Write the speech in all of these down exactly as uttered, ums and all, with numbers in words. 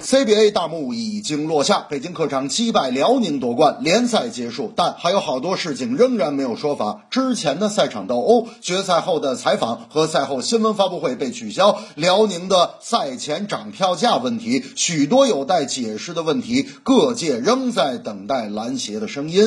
C B A 大幕已经落下，北京客场击败辽宁夺冠，联赛结束，但还有好多事情仍然没有说法。之前的赛场斗殴、决赛后的采访和赛后新闻发布会被取消，辽宁的赛前涨票价问题，许多有待解释的问题，各界仍在等待篮协的声音。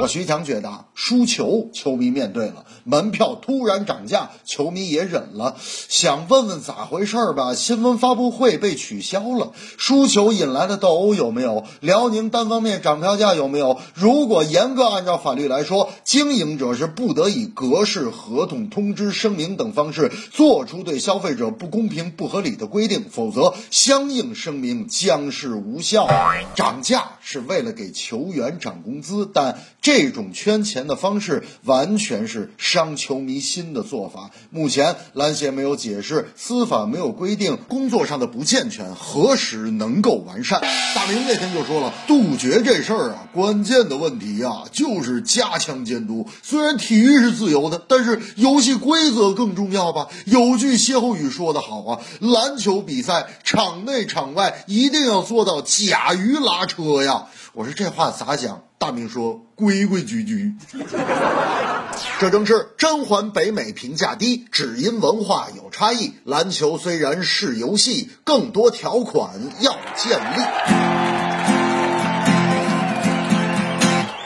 我徐强觉得，输球球迷面对了，门票突然涨价球迷也忍了，想问问咋回事吧，新闻发布会被取消了，输球引来的斗殴有没有？辽宁单方面涨票价有没有？如果严格按照法律来说，经营者是不得以格式、合同、通知、声明等方式做出对消费者不公平、不合理的规定，否则相应声明将是无效。涨价是为了给球员涨工资，但这这种圈钱的方式完全是伤球迷心的做法。目前篮协没有解释，司法没有规定，工作上的不健全何时能够完善？大明那天就说了，杜绝这事儿啊，关键的问题啊就是加强监督。虽然体育是自由的，但是游戏规则更重要吧。有句歇后语说得好啊，篮球比赛场内场外一定要做到甲鱼拉车呀。我说这话咋讲？大明说规规矩矩。这正是甄嬛北美评价低，只因文化有差异。篮球虽然是游戏，更多条款要建立。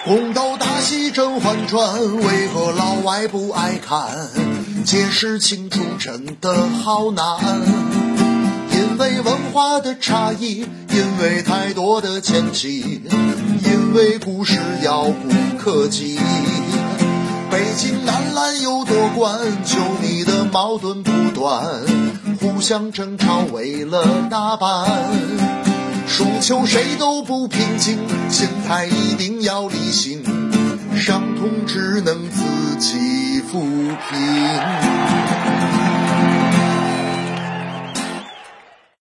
宫斗大戏《甄嬛传》，为何老外不爱看？解释清楚真的好难。因为文化的差异，因为太多的前期，因为故事要不客气。北京男篮有夺冠，球迷的矛盾不断，互相争吵为了打扮。输球谁都不平静，心态一定要理性，伤痛只能自己抚平。